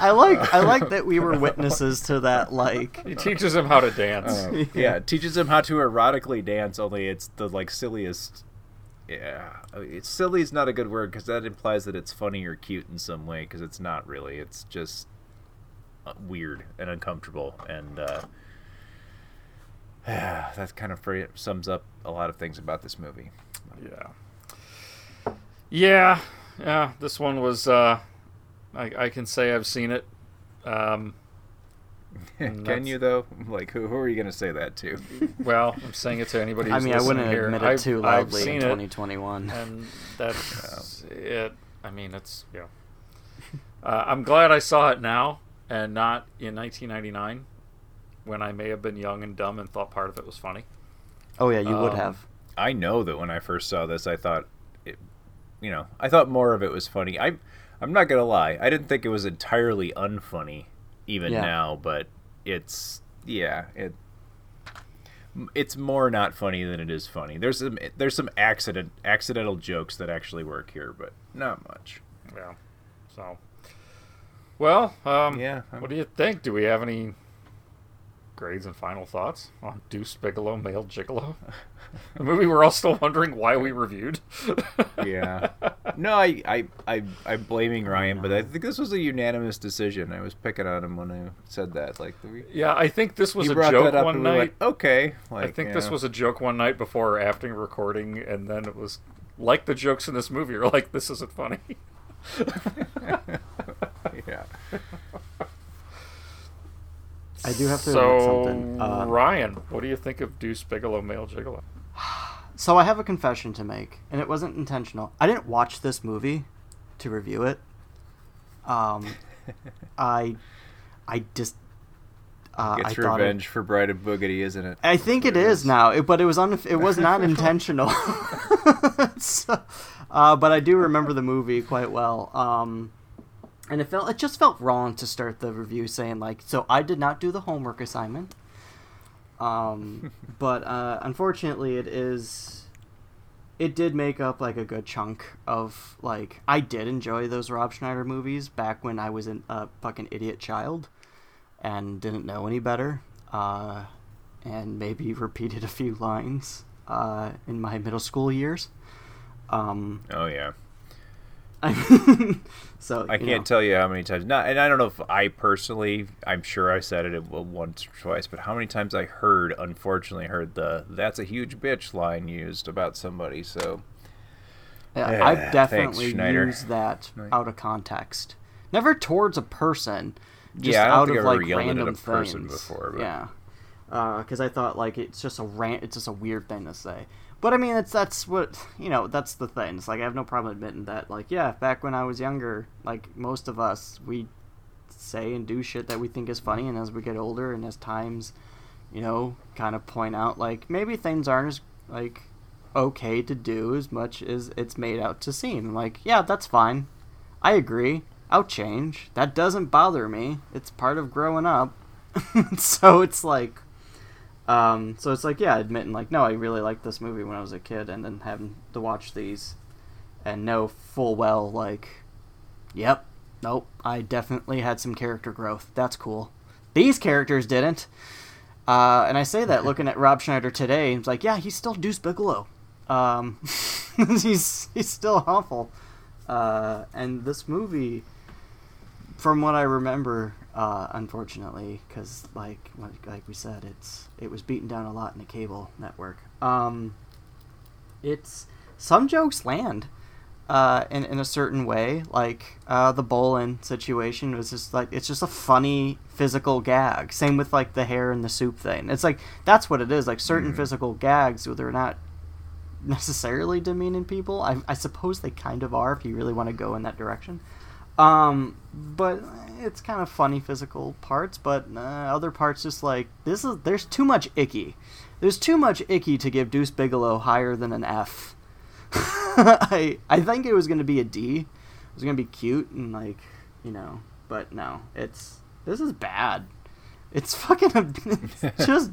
I like that we were witnesses to that. Like, he teaches him how to dance. Yeah, teaches him how to erotically dance. Only it's the silliest. Yeah, I mean, silly is not a good word because that implies that it's funny or cute in some way. Because it's not really. It's just weird and uncomfortable and. That kind of sums up a lot of things about this movie. Yeah. This one was. I can say I've seen it. Can you though? Like, who are you going to say that to? Well, I'm saying it to anybody. Who's I wouldn't here. Admit it too loudly in 2021. And that's it. I mean, it's yeah. I'm glad I saw it now and not in 1999. When I may have been young and dumb and thought part of it was funny. Oh yeah, you would have. I know that when I first saw this, I thought, I thought more of it was funny. I'm not gonna lie, I didn't think it was entirely unfunny, even now. But it's more not funny than it is funny. There's some accidental jokes that actually work here, but not much. Yeah. So. Well, what do you think? Do we have any grades and final thoughts on Deuce Bigelow, Male Gigolo? The movie we're all still wondering why we reviewed. Yeah. No, I'm blaming Ryan, but I think this was a unanimous decision. I was picking on him when I said that. I think this was a joke one night. This was a joke one night before or after recording, and then it was like the jokes in this movie are like, this isn't funny. Yeah. I do have to admit something. Ryan, what do you think of Deuce Bigelow, Male Gigolo? So I have a confession to make, and it wasn't intentional. I didn't watch this movie to review it. It's revenge for Bride of Boogity, isn't it? I think it is now, but it was not intentional. But I do remember the movie quite well. And it just felt wrong to start the review saying so I did not do the homework assignment. But unfortunately it did make up a good chunk of I did enjoy those Rob Schneider movies back when I was a fucking idiot child and didn't know any better. And maybe repeated a few lines in my middle school years. Oh yeah. So I can't tell you how many times. And I don't know if I personally. I'm sure I said it once or twice, but how many times I heard, unfortunately, the "that's a huge bitch" line used about somebody. So I've definitely used that out of context. Never towards a person. Just I don't out think of I've like random at a person things. Before, but. Yeah, because I thought it's just a rant. It's just a weird thing to say. But I mean, that's what that's the thing. It's I have no problem admitting that. Back when I was younger, most of us, we say and do shit that we think is funny, and as we get older and as times, kind of point out maybe things aren't as okay to do as much as it's made out to seem. Like, yeah, that's fine. I agree. I'll change. That doesn't bother me. It's part of growing up. So it's like, yeah, admitting like, no, I really liked this movie when I was a kid, and then having to watch these and know full well, like, yep, nope, I definitely had some character growth. That's cool. These characters didn't. And I say that looking at Rob Schneider today, it's like, yeah, he's still Deuce Bigelow. He's still awful. And this movie, from what I remember, unfortunately, because like we said, it was beaten down a lot in the cable network. It's some jokes land in a certain way, like the bowling situation was just like, it's just a funny physical gag. Same with like the hair and the soup thing. It's like, that's what it is, like certain physical gags, whether or not necessarily demeaning people. I suppose they kind of are if you really want to go in that direction. But it's kind of funny physical parts, but other parts just like, there's too much icky. There's too much icky to give Deuce Bigelow higher than an F. I think it was going to be a D. It was going to be cute and like, you know, but no, this is bad. It's fucking, it's just,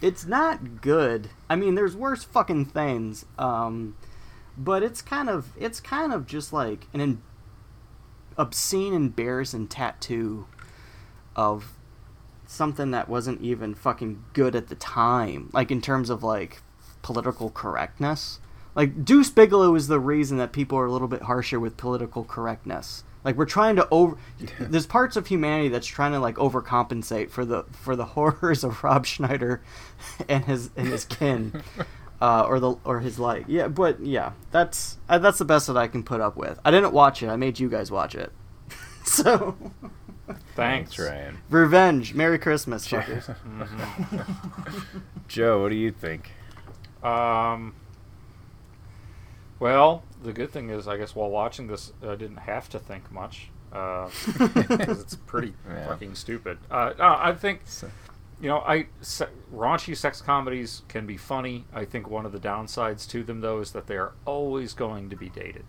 it's not good. I mean, there's worse fucking things. But it's kind of just like an obscene, embarrassing tattoo of something that wasn't even fucking good at the time, like in terms of like political correctness. Like Deuce Bigelow is the reason that people are a little bit harsher with political correctness. Like we're trying to there's parts of humanity that's trying to like overcompensate for the horrors of Rob Schneider and his kin. Or his life. Yeah, but yeah, that's the best that I can put up with. I didn't watch it. I made you guys watch it. So thanks, Ryan. Revenge. Merry Christmas, fuckers. Joe, what do you think? Well, the good thing is, I guess while watching this, I didn't have to think much because it's pretty fucking stupid. I think. You know, raunchy sex comedies can be funny. I think one of the downsides to them, though, is that they are always going to be dated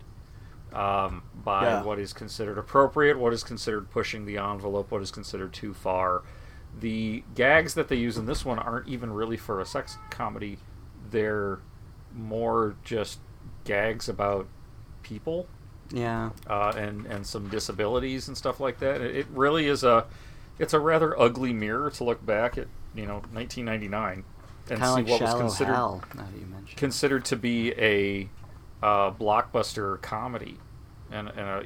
by what is considered appropriate, what is considered pushing the envelope, what is considered too far. The gags that they use in this one aren't even really for a sex comedy. They're more just gags about people. Yeah. And some disabilities and stuff like that. It really is It's a rather ugly mirror to look back at, 1999 and kinda see like what was considered to be a blockbuster comedy and a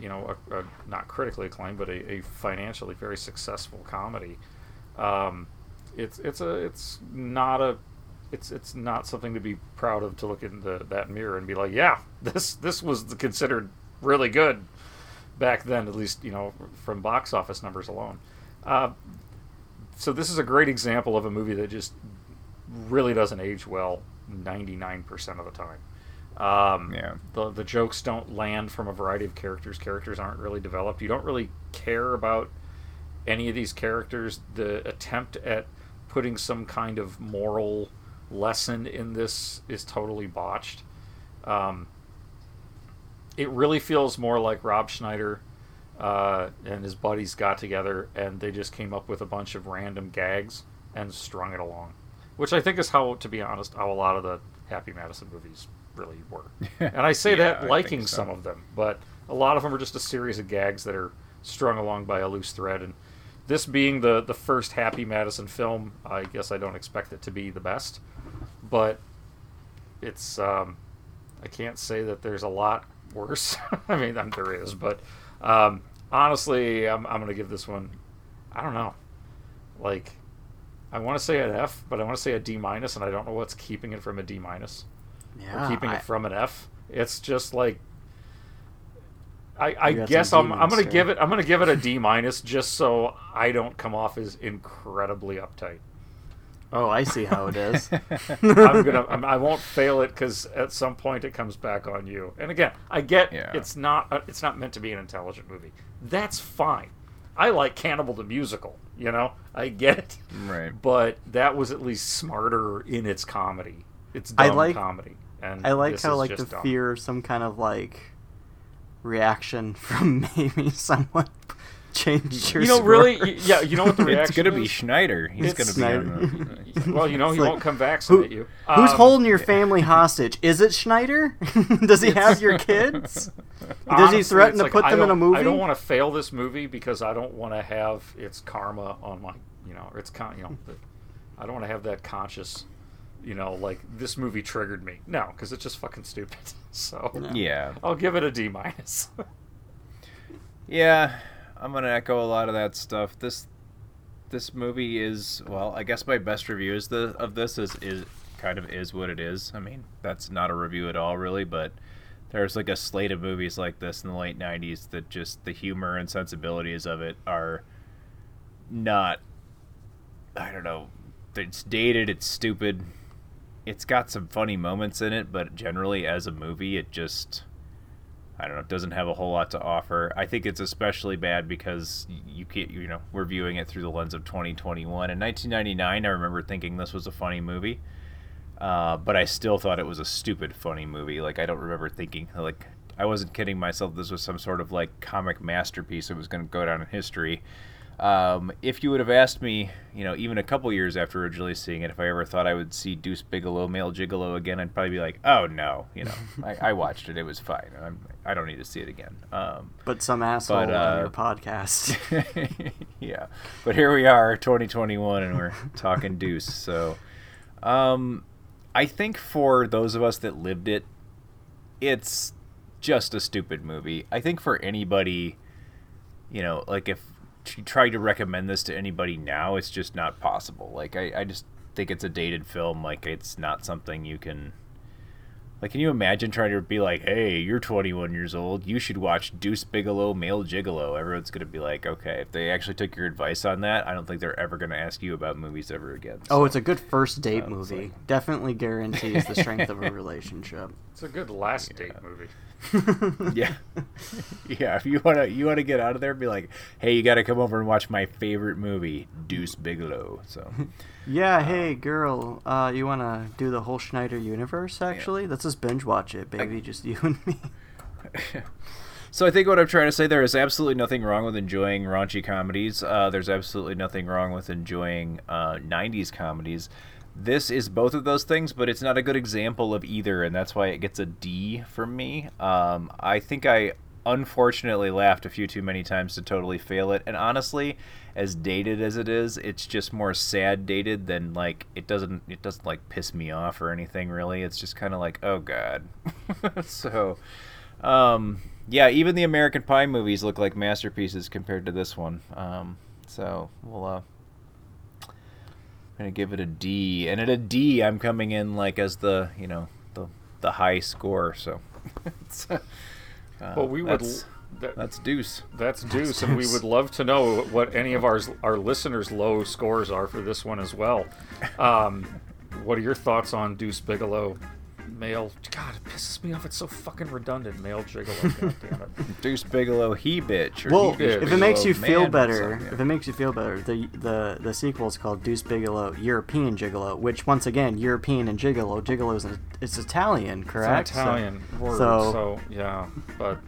not critically acclaimed but a financially very successful comedy. It's not something to be proud of, to look in that mirror and be like, yeah, this was considered really good back then, at least from box office numbers alone. So this is a great example of a movie that just really doesn't age well 99% of the time. The jokes don't land from a variety of characters. Characters aren't really developed. You don't really care about any of these characters. The attempt at putting some kind of moral lesson in this is totally botched. It really feels more like Rob Schneider and his buddies got together and they just came up with a bunch of random gags and strung it along, which I think is how a lot of the Happy Madison movies really were. And I say that liking some of them, but a lot of them are just a series of gags that are strung along by a loose thread. And this being the first Happy Madison film, I guess I don't expect it to be the best, but it's I can't say that there's a lot worse. I mean, there is, but honestly, I'm going to give this one, I don't know. Like, I want to say an F, but I want to say a D-, and I don't know what's keeping it from a D-. Yeah, or keeping it from an F. It's just like, I guess I'm going to give it, a D- just so I don't come off as incredibly uptight. Oh, I see how it is. I won't fail it because at some point it comes back on you. And again, I get it's not meant to be an intelligent movie. That's fine. I like Cannibal the Musical. I get it. Right. But that was at least smarter in its comedy. It's dumb comedy. And I like how like the dumb fear of some kind of like reaction from maybe someone changed your story. Really, yeah. You know what the reaction is? It's gonna be Schneider. He's gonna be Schneider. Well, he won't come vaccinate you. Who's holding your family hostage? Is it Schneider? Does he have your kids? Does he threaten to put them in a movie? I don't want to fail this movie because I don't want to have its karma on my, I don't want to have that conscious, this movie triggered me. No, because it's just fucking stupid. So yeah, I'll give it a D-. Yeah, I'm gonna echo a lot of that stuff. This movie is, well, I guess my best review of this is kind of is what it is. I mean, that's not a review at all, really, but there's like a slate of movies like this in the late 90s that just the humor and sensibilities of it are not, I don't know, it's dated, it's stupid. It's got some funny moments in it, but generally as a movie, it just, I don't know, it doesn't have a whole lot to offer. I think it's especially bad because you can't, we're viewing it through the lens of 2021. In 1999, I remember thinking this was a funny movie, but I still thought it was a stupid funny movie. Like, I don't remember thinking, like, I wasn't kidding myself. This was some sort of, like, comic masterpiece that was going to go down in history. If you would have asked me, even a couple years after originally seeing it, if I ever thought I would see Deuce Bigelow, Male Gigolo again, I'd probably be like, oh no, I watched it. It was fine. I don't need to see it again. But some asshole on your podcast. Yeah. But here we are, 2021, and we're talking Deuce. So, I think for those of us that lived it, it's just a stupid movie. I think for anybody, if you try to recommend this to anybody now, it's just not possible. Like, I just think it's a dated film. Like, it's not something you can, like, can you imagine trying to be like, hey, you're 21 years old, you should watch Deuce Bigelow, Male Gigolo? Everyone's gonna be like, okay, if they actually took your advice on that, I don't think they're ever gonna ask you about movies ever again. So, it's a good first date movie. Definitely guarantees the strength of a relationship. It's a good last date movie. yeah. If you wanna get out of there, be like, hey, you gotta come over and watch my favorite movie, Deuce Bigelow. So, yeah, hey girl, you wanna do the whole Schneider universe? Actually, let's just binge watch it, baby, just you and me. So I think what I'm trying to say, there is absolutely nothing wrong with enjoying raunchy comedies. There's absolutely nothing wrong with enjoying 90s comedies. This is both of those things, but it's not a good example of either, and that's why it gets a D from me. I think I unfortunately laughed a few too many times to totally fail it, and honestly, as dated as it is, it's just more sad dated than, like, it doesn't like piss me off or anything, really. It's just kind of like, oh god. So, yeah, even the American Pie movies look like masterpieces compared to this one. So we'll I'm gonna give it a D, and at a D, I'm coming in like as the the high score. So, that's Deuce. That's Deuce, and we would love to know what any of our listeners' low scores are for this one as well. What are your thoughts on Deuce Bigelow, Male? God, it pisses me off. It's so fucking redundant. Male Gigolo. God damn it. Deuce Bigelow, he bitch. Or well, he bitch. If it makes you feel better, the sequel is called Deuce Bigelow, European Gigolo, which once again, European and Gigolo. Gigolo is Italian, correct? It's an Italian word. So yeah, but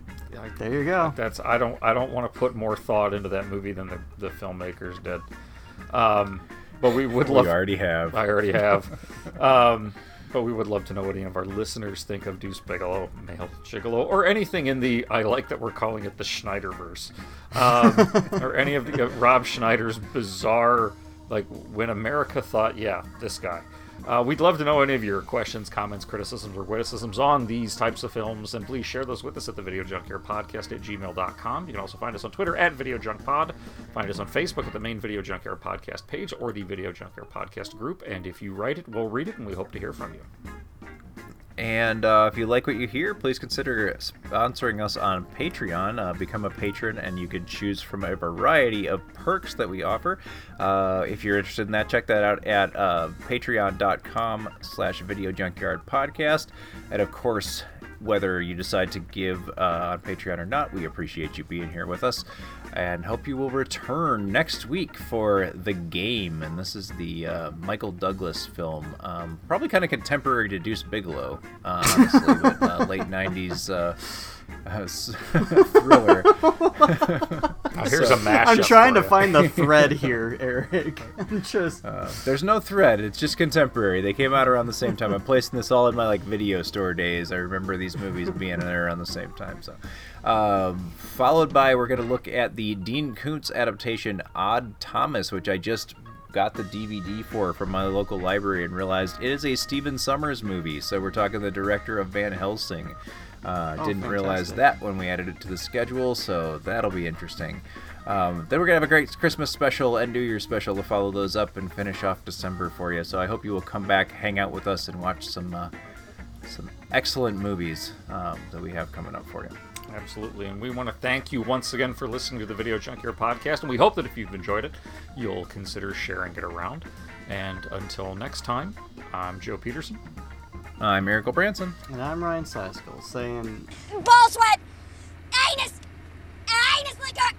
there you go. That's I don't want to put more thought into that movie than the filmmakers did. But we would love. I already have. But we would love to know what any of our listeners think of Deuce Bigelow, Male Gigolo, or anything in the, I like that we're calling it the Schneiderverse. Or any of the, Rob Schneider's bizarre, like, when America thought, yeah, this guy. We'd love to know any of your questions, comments, criticisms, or witticisms on these types of films, and please share those with us at the Video Junkyard Podcast at gmail.com. You can also find us on Twitter at Video Junk Pod. Find us on Facebook at the main Video Junkyard Podcast page or the Video Junkyard Podcast group, and if you write it, we'll read it, and we hope to hear from you. And if you like what you hear, please consider sponsoring us on Patreon. Become a patron, and you can choose from a variety of perks that we offer. If you're interested in that, check that out at patreon.com/videojunkyardpodcast. And, of course, whether you decide to give on Patreon or not, we appreciate you being here with us and hope you will return next week for The Game. And this is the Michael Douglas film, probably kind of contemporary to Deuce Bigelow, honestly, but late 90s thriller. Oh, here's a mashup. I'm trying to find the thread here, Eric. Just there's no thread. It's just contemporary. They came out around the same time. I'm placing this all in my like video store days. I remember these movies being there around the same time. So, followed by, we're going to look at the Dean Koontz adaptation Odd Thomas, which I just got the DVD for from my local library and realized it is a Stephen Sommers movie. So we're talking the director of Van Helsing. Didn't realize that when we added it to the schedule, so that'll be interesting. Then we're going to have a great Christmas special and New Year's special to follow those up and finish off December for you. So I hope you will come back, hang out with us, and watch some excellent movies that we have coming up for you. Absolutely, and we want to thank you once again for listening to the Video Junkyard Podcast, and we hope that if you've enjoyed it, you'll consider sharing it around. And until next time, I'm Joe Peterson. I'm Erik O. Branson. And I'm Ryan Steiskel, saying... Ball sweat! Anus liquor!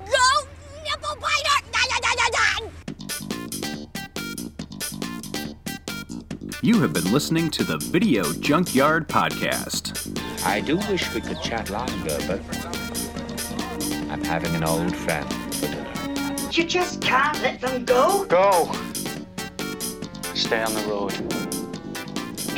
Go! Nipple biter! You have been listening to the Video Junkyard Podcast. I do wish we could chat longer, but... I'm having an old friend for dinner. You just can't let them go? Go! Stay on the road.